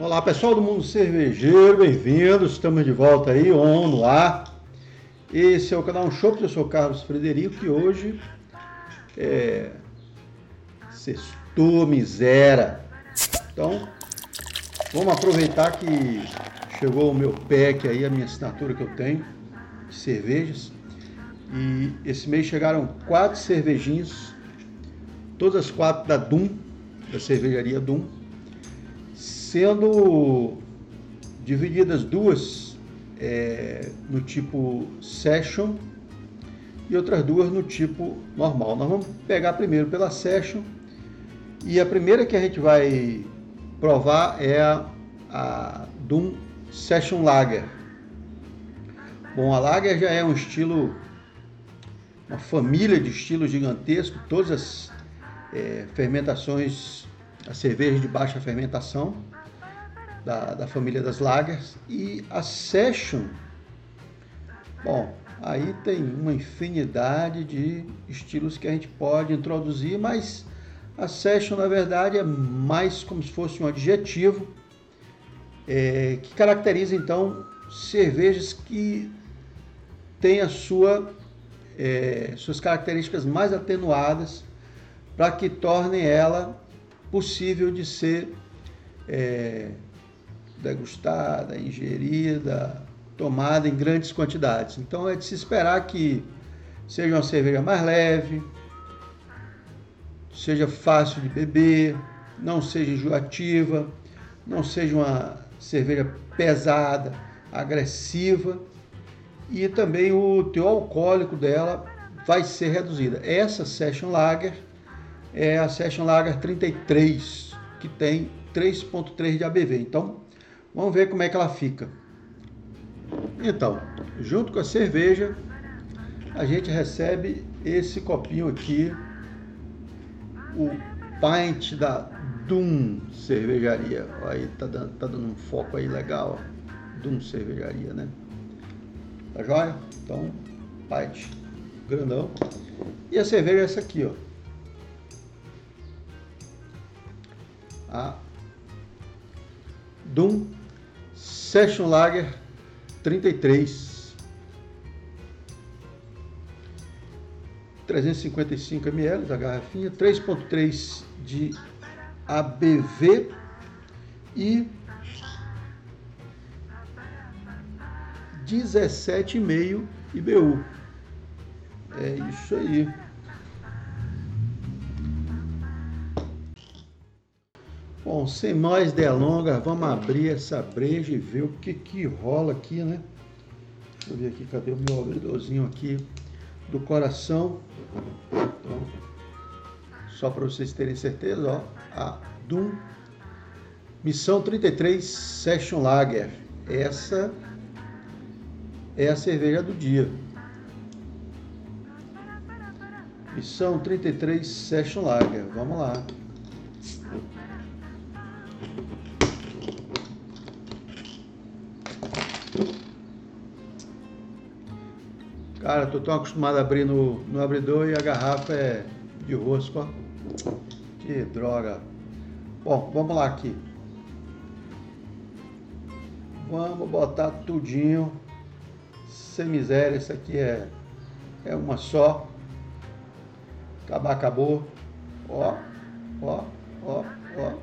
Olá pessoal do Mundo Cervejeiro, bem-vindos, estamos de volta aí, on no ar. Esse é o canal Um Show, eu sou o Carlos Frederico e hoje é sextou, miséria. Então, vamos aproveitar que chegou o meu pack aí, a minha assinatura que eu tenho de cervejas. E esse mês chegaram 4 cervejinhas, todas as 4 da Doom, da cervejaria Doom, sendo divididas 2 no tipo Session e outras 2 no tipo normal. Nós vamos pegar primeiro pela Session, e a primeira que a gente vai provar é a Doom Session Lager. Bom, a Lager já é um estilo, uma família de estilos gigantesco, todas as fermentações, a cerveja de baixa fermentação da família das lagers. E a Session, bom, aí tem uma infinidade de estilos que a gente pode introduzir, mas a Session na verdade é mais como se fosse um adjetivo que caracteriza então cervejas que têm a suas características mais atenuadas, para que tornem ela possível de ser degustada, ingerida, tomada em grandes quantidades. Então é de se esperar que seja uma cerveja mais leve, seja fácil de beber, não seja enjoativa, não seja uma cerveja pesada, agressiva, e também o teor alcoólico dela vai ser reduzido. Essa Session Lager é a Session Lager 33, que tem 3.3 de ABV. Então, vamos ver como é que ela fica. Então, junto com a cerveja, a gente recebe esse copinho aqui, o pint da Doom Cervejaria. Aí tá dando um foco aí legal, ó. Doom Cervejaria, né? Tá joia? Então, pint grandão. E a cerveja é essa aqui, ó, a Doom Session Lager 33, 355 ml da garrafinha, 3.3 de ABV e 17,5 IBU. É isso aí. Bom, sem mais delongas, vamos abrir essa breja e ver o que rola aqui, né? Deixa eu ver aqui, cadê o meu abridorzinho aqui do coração? Então, só para vocês terem certeza, ó, a Doom Missão 33 Session Lager. Essa é a cerveja do dia. Missão 33 Session Lager, vamos lá. Cara, tô tão acostumado a abrir no abridor e a garrafa é de rosco, ó. Que droga. Bom, vamos lá aqui. Vamos botar tudinho, sem miséria. Isso aqui é uma só. Acabou. Ó, ó, ó, ó.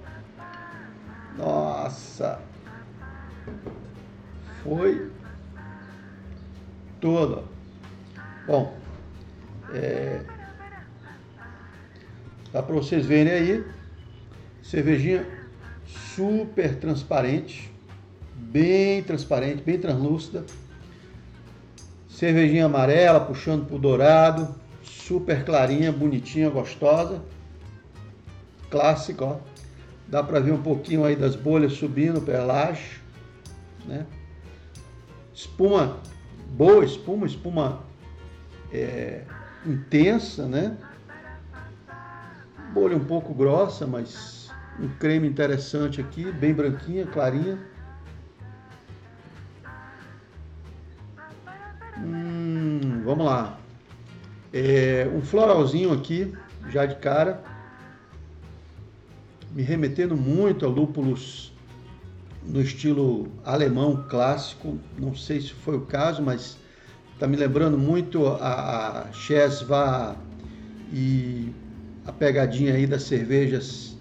Nossa. Foi toda. Bom, dá para vocês verem aí, cervejinha super transparente, bem translúcida, cervejinha amarela puxando pro dourado, super clarinha, bonitinha, gostosa, clássica, ó. Dá para ver um pouquinho aí das bolhas subindo pela laje, né? Espuma, boa espuma intensa, né? Bolha um pouco grossa, mas um creme interessante aqui, bem branquinha, clarinha. Vamos lá. Um floralzinho aqui, já de cara, me remetendo muito a lúpulos no estilo alemão clássico, não sei se foi o caso, mas está me lembrando muito a Chesva e a pegadinha aí das cervejas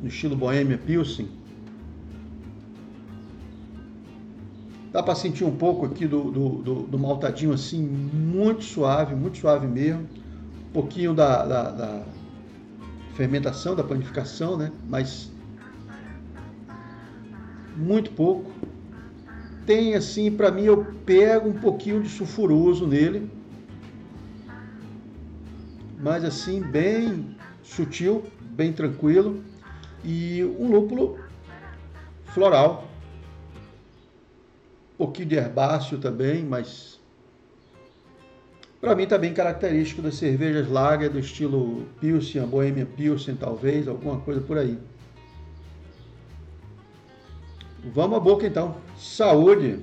no estilo Bohemian Pilsen. Dá para sentir um pouco aqui do maltadinho, assim, muito suave mesmo. Um pouquinho da fermentação, da panificação, né? Mas muito pouco. Tem, assim, para mim, eu pego um pouquinho de sulfuroso nele, mas, assim, bem sutil, bem tranquilo. E um lúpulo floral, um pouquinho de herbáceo também, mas para mim tá bem característico das cervejas lager do estilo Pilsen, a Bohemian Pilsen talvez, alguma coisa por aí. Vamos à boca então, saúde!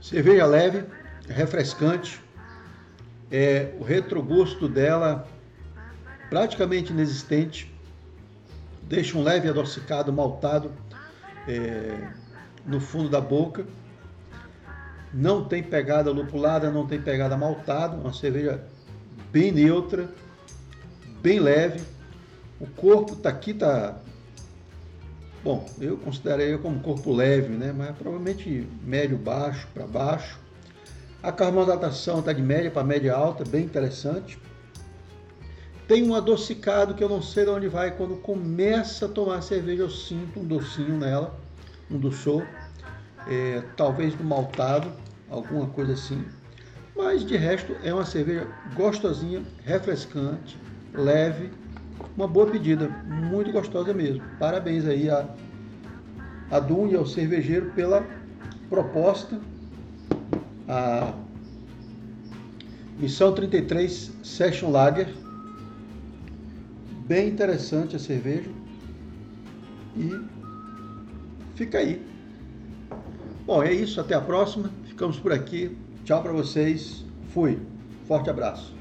Cerveja leve, refrescante, o retrogosto dela praticamente inexistente, deixa um leve adocicado, maltado no fundo da boca, não tem pegada lupulada, não tem pegada maltada, uma cerveja bem neutra, bem leve, o corpo tá aqui, tá... Bom, eu consideraria como corpo leve, né? Mas provavelmente médio baixo para baixo. A carbonatação está de média para média alta, bem interessante. Tem um adocicado que eu não sei de onde vai. Quando começa a tomar cerveja, eu sinto um docinho nela, um doçor, talvez do maltado, alguma coisa assim. Mas de resto é uma cerveja gostosinha, refrescante, leve. Uma boa pedida, muito gostosa mesmo. Parabéns aí a Doom e ao cervejeiro pela proposta. A Missão 33 Session Lager. Bem interessante a cerveja. E fica aí. Bom, é isso. Até a próxima. Ficamos por aqui. Tchau para vocês. Fui. Forte abraço.